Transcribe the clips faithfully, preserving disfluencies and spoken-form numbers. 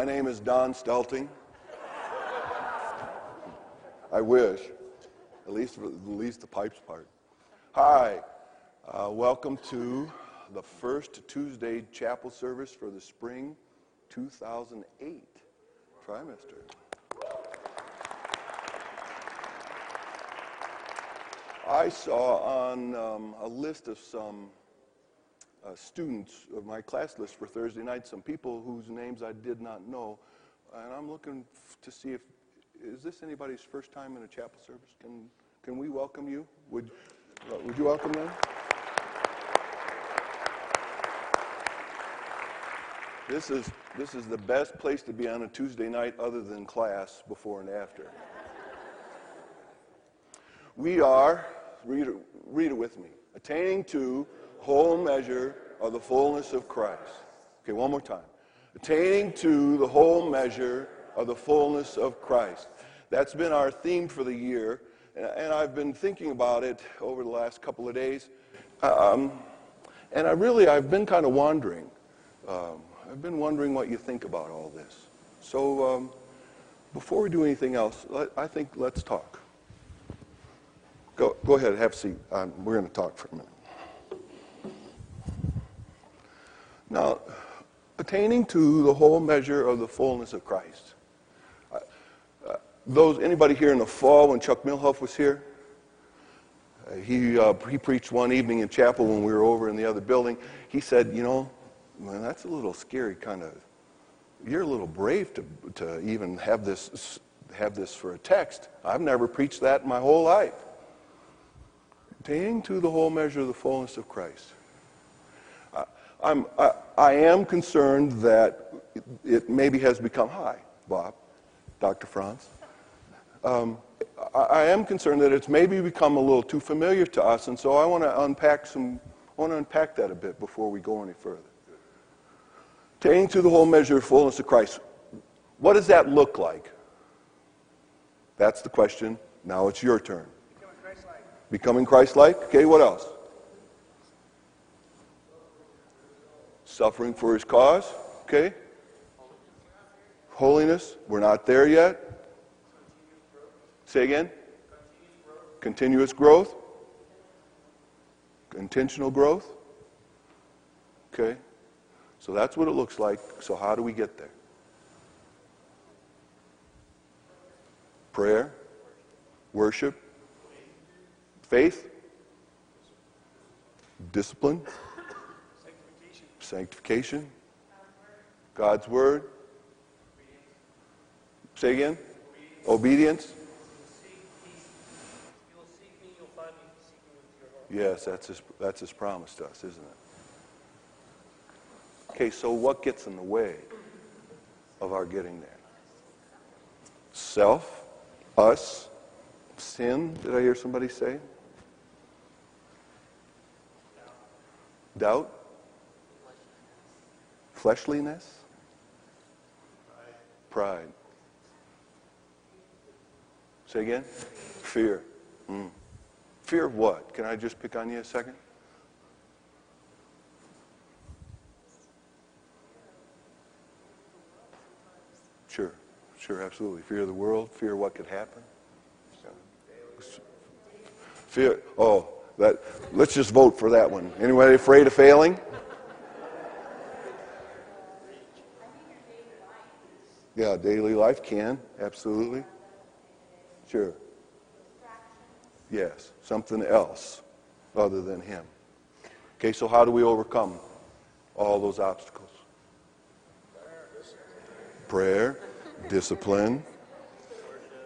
My name is Don Stelting. I wish, at least, at least the pipes part. Hi, uh, welcome to the first Tuesday chapel service for the spring two thousand eight trimester. I saw on um, a list of some uh, students of my class list for Thursday night, some people whose names I did not know, and I'm looking f- to see if, is this anybody's first time in a chapel service? Can can we welcome you? Would uh, would you welcome them? This is this is the best place to be on a Tuesday night other than class before and after. We are, read it, read it with me, attaining to whole measure of the fullness of Christ. Okay, one more time. Attaining to the whole measure of the fullness of Christ. That's been our theme for the year, and I've been thinking about it over the last couple of days. Um, and I really, I've been kind of wondering. Um, I've been wondering what you think about all this. So um, before we do anything else, let, I think let's talk. Go, go ahead, have a seat. Um, we're going to talk for a minute. Now, attaining to the whole measure of the fullness of Christ. Uh, uh, those anybody here in the fall when Chuck Milhoff was here? Uh, he uh, he preached one evening in chapel when we were over in the other building. He said, you know, man, that's a little scary, kind of. You're a little brave to to even have this have this for a text. I've never preached that in my whole life. Attaining to the whole measure of the fullness of Christ. I, I'm I, I am concerned that it, it maybe has become hi, Bob, Doctor Franz. Um, I, I am concerned that it's maybe become a little too familiar to us, and so I want to unpack some. I want to unpack that a bit before we go any further. Attaining to the whole measure of fullness of Christ. What does that look like? That's the question. Now it's your turn. Becoming Christ-like. Becoming Christ-like. Okay, what else? Suffering for his cause. Okay. Holiness. We're not there yet. Say again. Continuous growth. Intentional growth. Okay. So that's what it looks like. So how do we get there? Prayer, worship, faith, discipline, sanctification, sanctification. God's word. Say again. Obedience. Yes, that's his, that's his promise to us, isn't it? Okay, so what gets in the way of our getting there? Self, us, sin, did I hear somebody say? Doubt? Fleshliness? Pride. Say again? Fear. Mm. Fear of what? Can I just pick on you a second? Sure, sure, absolutely. Fear of the world, fear of what could happen. Fear, oh, that. Let's just vote for that one. Anybody afraid of failing? Yeah, daily life can, absolutely. Sure. Yes, something else other than him. Okay, so how do we overcome all those obstacles? Prayer, discipline,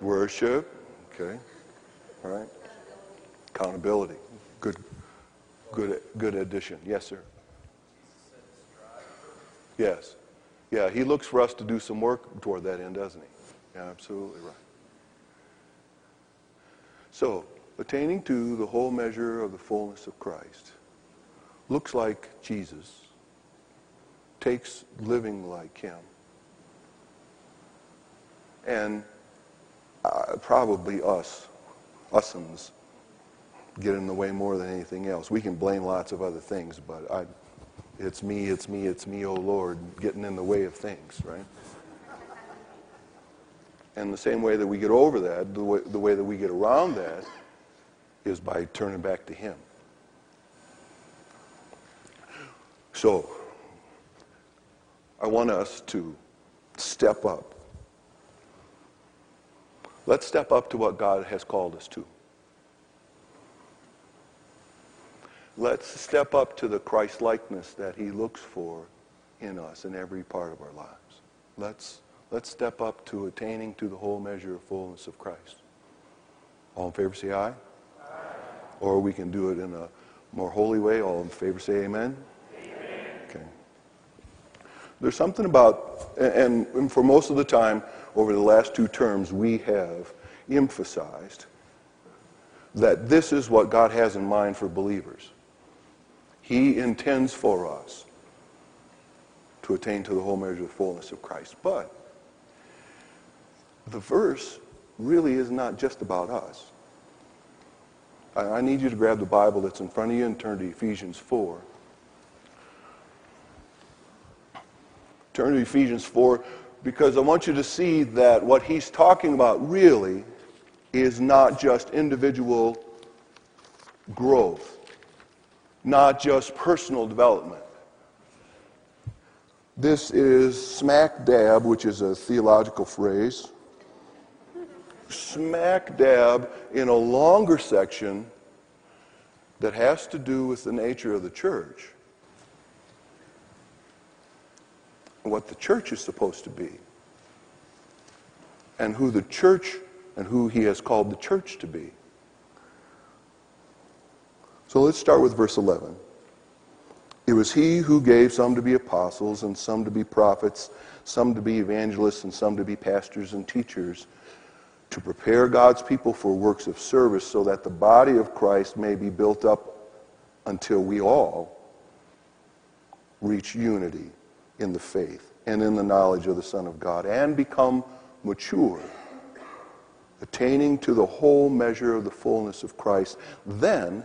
worship, okay, all right, accountability, good, good, good addition. Yes, sir. Yes, yeah, he looks for us to do some work toward that end, doesn't he? Yeah, absolutely right. So, attaining to the whole measure of the fullness of Christ looks like Jesus, takes living like him, and uh, probably us, usums, get in the way more than anything else. We can blame lots of other things, but I, it's me, it's me, it's me, oh Lord, getting in the way of things, right? And the same way that we get over that, the way, the way that we get around that is by turning back to Him. So, I want us to step up. Let's step up to what God has called us to. Let's step up to the Christ-likeness that He looks for in us in every part of our lives. Let's Let's step up to attaining to the whole measure of fullness of Christ. All in favor say aye. Aye. Or we can do it in a more holy way. All in favor say amen. Amen. Okay. There's something about, and, and for most of the time, over the last two terms, we have emphasized that this is what God has in mind for believers. He intends for us to attain to the whole measure of fullness of Christ. But the verse really is not just about us. I need you to grab the Bible that's in front of you and turn to Ephesians four. Turn to Ephesians four because I want you to see that what he's talking about really is not just individual growth, not just personal development. This is smack dab, which is a theological phrase, smack dab in a longer section that has to do with the nature of the church, what the church is supposed to be, and who the church and who he has called the church to be. So let's start with verse eleven. It was he who gave some to be apostles and some to be prophets, some to be evangelists and some to be pastors and teachers, to prepare God's people for works of service so that the body of Christ may be built up until we all reach unity in the faith and in the knowledge of the Son of God and become mature, attaining to the whole measure of the fullness of Christ. Then,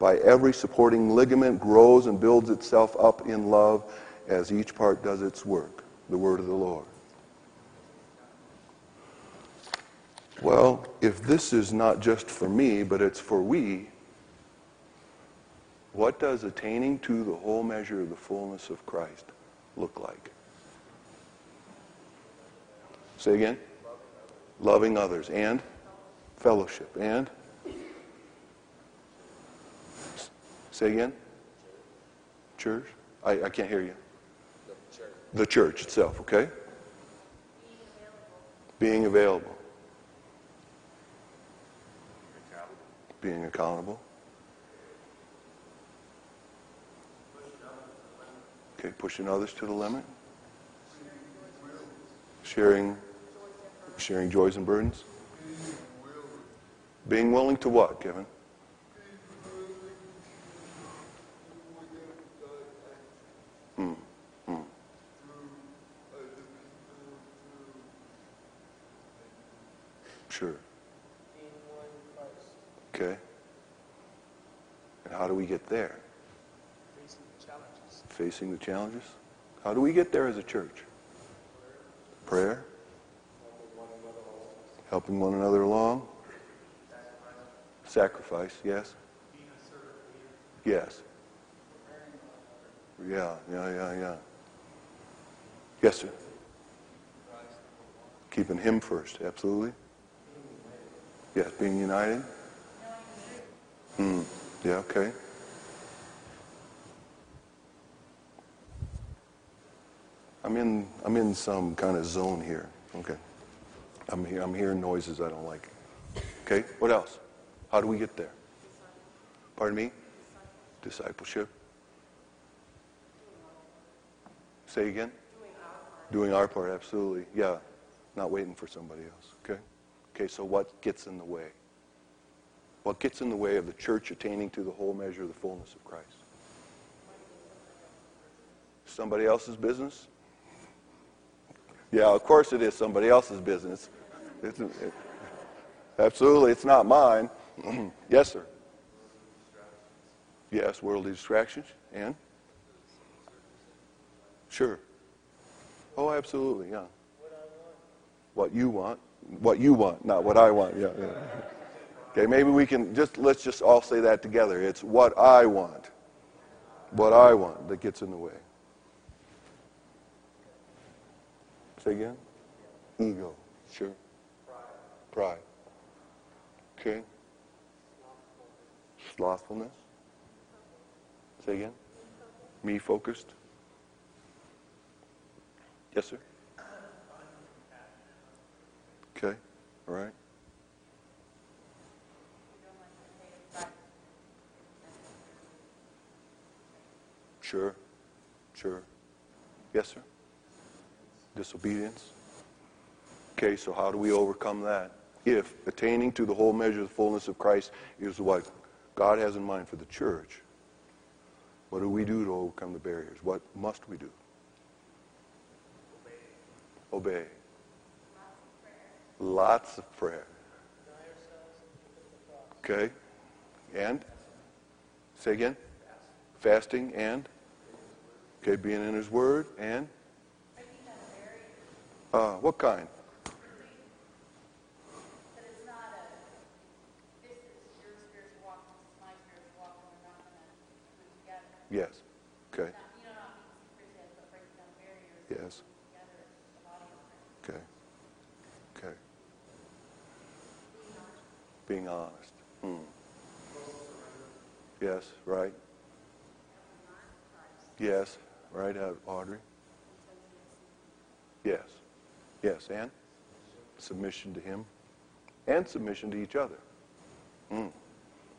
by every supporting ligament, grows and builds itself up in love as each part does its work. The word of the Lord. Well, if this is not just for me, but it's for we, what does attaining to the whole measure of the fullness of Christ look like? Say again? Loving others. And? Fellowship. And? Say again? Church? I, I can't hear you. The church itself, okay? Being available. Being available. Being accountable. Being accountable. Okay, pushing others to the limit. Sharing, sharing joys and burdens. Being willing to what, Kevin? Mm. Mm. Sure. Okay. And how do we get there? Facing the challenges. Facing the challenges? How do we get there as a church? Prayer. Prayer. Helping one another along. Sacrifice. Sacrifice, yes. Being a servant leader. Yes. Yeah, yeah, yeah, yeah. Yes, sir. Keeping Him first, absolutely. Yes, being united. Mm, yeah, okay. I'm in. I'm in some kind of zone here. Okay. I'm here. I'm hearing noises I don't like. Okay. What else? How do we get there? Pardon me. Discipleship. Say again? Doing our part. Doing our part, absolutely. Yeah. Not waiting for somebody else. Okay? Okay, so what gets in the way? What gets in the way of the church attaining to the whole measure of the fullness of Christ? Somebody else's business? Yeah, of course it is somebody else's business. It's, it, absolutely, it's not mine. Yes, sir. Yes, worldly distractions, and? Sure. Oh, absolutely, yeah. What you want. What you want, not what I want. Yeah, yeah. Okay, maybe we can just, let's just all say that together. It's what I want. What I want that gets in the way. Say again? Ego. Sure. Pride. Okay. Slothfulness. Say again? Me focused. Yes, sir? Okay, all right. Sure, sure. Yes, sir? Disobedience. Okay, so how do we overcome that? If attaining to the whole measure of the fullness of Christ is what God has in mind for the church, what do we do to overcome the barriers? What must we do? Obey. Obey. Lots of prayer. Okay. And? Say again? Fasting and? Okay, being in His Word and? Uh, what kind? Yes. Okay. Yes. Okay. Okay. Being honest. Hmm. Yes, right. Yes, right, Audrey. Yes. Yes, and? Submission to Him. And submission to each other. Hmm.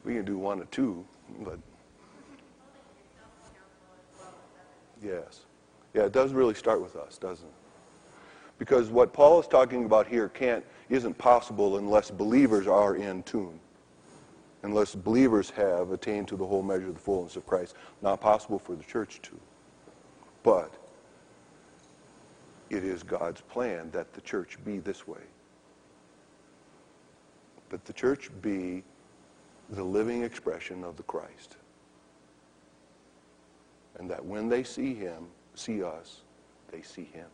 We can do one or two, but... Yes. Yeah, it does really start with us, doesn't it? Because what Paul is talking about here can't, isn't possible unless believers are in tune. Unless believers have attained to the whole measure of the fullness of Christ. Not possible for the church to. But it is God's plan that the church be this way. That the church be the living expression of the Christ. And that when they see Him, see us, they see Him.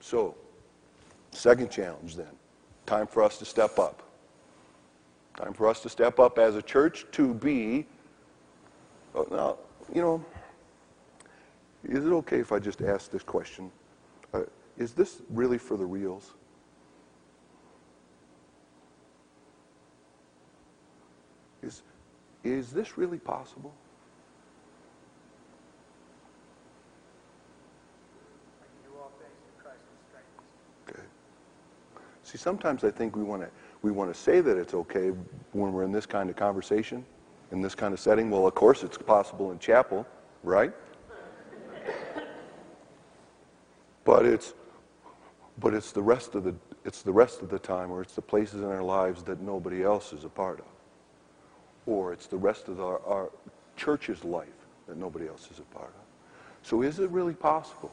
So, second challenge then. Time for us to step up. Time for us to step up as a church to be... Oh, now, you know, is it okay if I just ask this question? Uh, is this really for the reals? Is, is this really possible? See, sometimes I think we want to we want to say that it's okay when we're in this kind of conversation, in this kind of setting. Well, of course it's possible in chapel, right? But it's but it's the rest of the it's the rest of the time, or it's the places in our lives that nobody else is a part of, or it's the rest of our, our church's life that nobody else is a part of. So, is it really possible?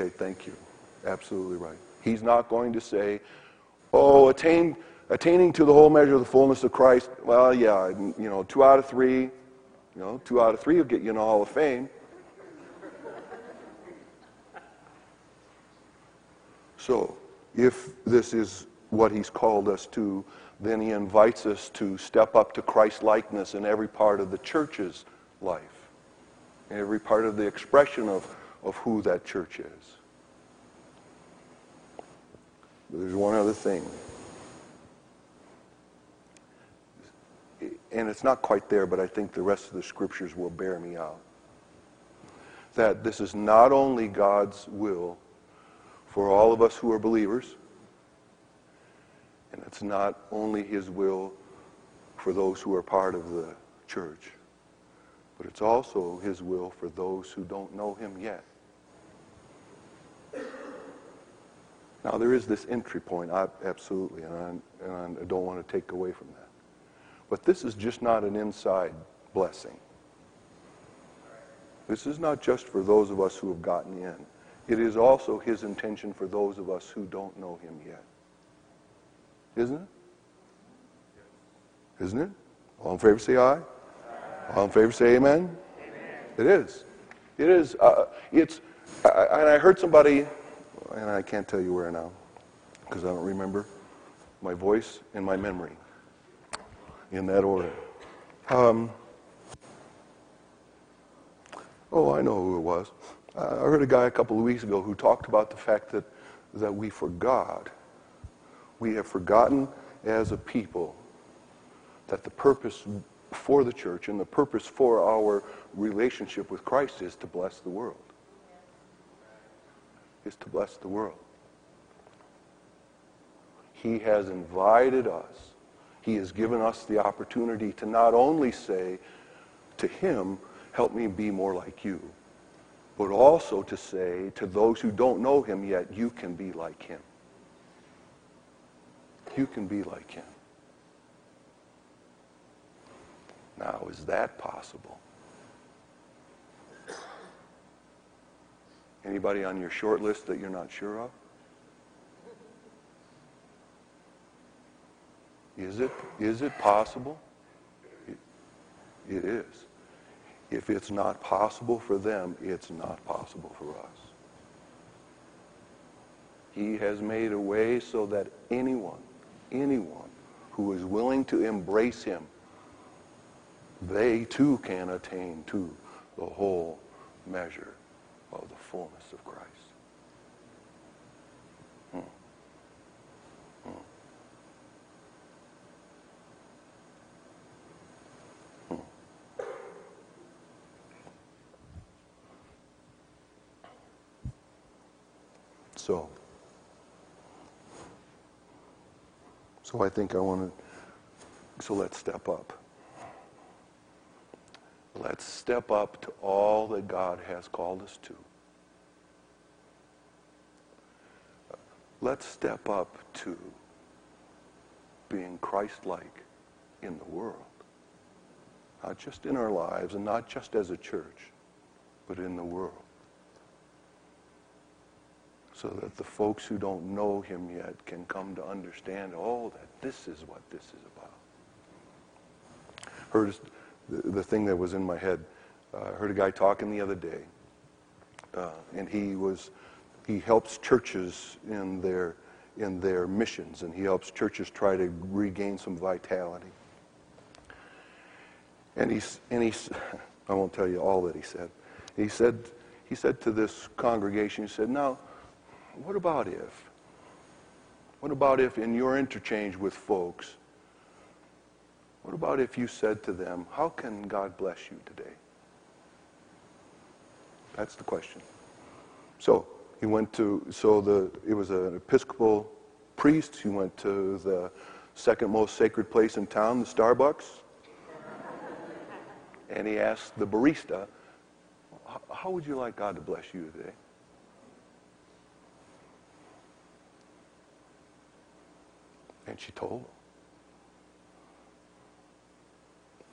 Okay, thank you. Absolutely right. He's not going to say, oh, attain, attaining to the whole measure of the fullness of Christ, well, yeah, you know, two out of three, you know, two out of three will get you in the Hall of Fame. So, if this is what He's called us to, then He invites us to step up to Christ-likeness in every part of the church's life, in every part of the expression of of who that church is. There's one other thing. And it's not quite there, but I think the rest of the scriptures will bear me out. That this is not only God's will for all of us who are believers, and it's not only His will for those who are part of the church, but it's also His will for those who don't know Him yet. Now, there is this entry point, I, absolutely, and I, and I don't want to take away from that. But this is just not an inside blessing. This is not just for those of us who have gotten in. It is also his intention for those of us who don't know him yet. Isn't it? Isn't it? All in favor say aye. Aye. All in favor say amen. Amen. It is. It is. Uh, it's. Uh, and I heard somebody, and I can't tell you where now, because I don't remember my voice and my memory in that order. Um, oh, I know who it was. Uh, I heard a guy a couple of weeks ago who talked about the fact that, that we forgot. We have forgotten as a people that the purpose for the church and the purpose for our relationship with Christ is to bless the world. Is to bless the world. He has invited us. He has given us the opportunity to not only say to him, help me be more like you, but also to say to those who don't know him yet, you can be like him. You can be like him. Now, is that possible? Anybody on your short list that you're not sure of? Is it, is it possible? It, it is. If it's not possible for them, it's not possible for us. He has made a way so that anyone, anyone who is willing to embrace him, they too can attain to the whole measure of the fullness of Christ. Hmm. Hmm. Hmm. So, so I think I want to, so let's step up. Let's step up to all that God has called us to. Let's step up to being Christ-like in the world. Not just in our lives and not just as a church, but in the world. So that the folks who don't know him yet can come to understand, oh, that this is what this is about. Heard us, the thing that was in my head, uh, I heard a guy talking the other day, uh, and he was, he helps churches in their, in their missions, and he helps churches try to regain some vitality. And he, and he, I won't tell you all that he said. He said, he said to this congregation, he said, now, what about if, what about if in your interchange with folks, what about if you said to them, how can God bless you today? That's the question. So he went to, so the it was an Episcopal priest. He went to the second most sacred place in town, the Starbucks. And he asked the barista, how would you like God to bless you today? And she told him.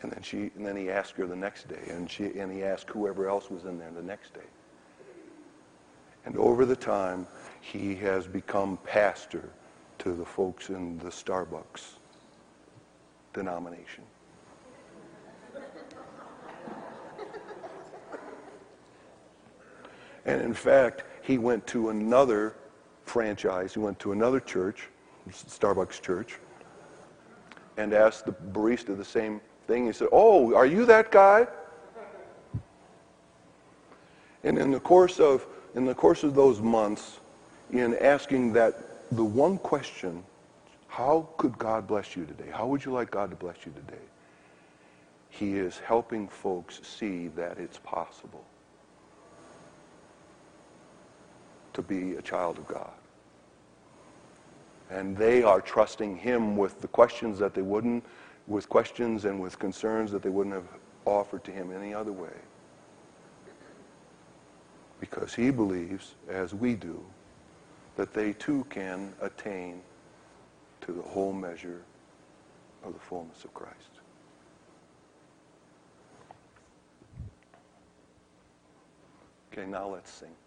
And then she, and then he asked her the next day, and she, and he asked whoever else was in there the next day. And over the time, he has become pastor to the folks in the Starbucks denomination. And in fact, he went to another franchise. He went to another church, Starbucks church, and asked the barista the same thing. He said, oh, are you that guy? And in the course of in the course of those months, in asking that the one question, how could God bless you today? How would you like God to bless you today? He is helping folks see that it's possible to be a child of God. And they are trusting him with the questions that they wouldn't with questions and with concerns that they wouldn't have offered to him any other way. Because he believes, as we do, that they too can attain to the whole measure of the fullness of Christ. Okay, now let's sing.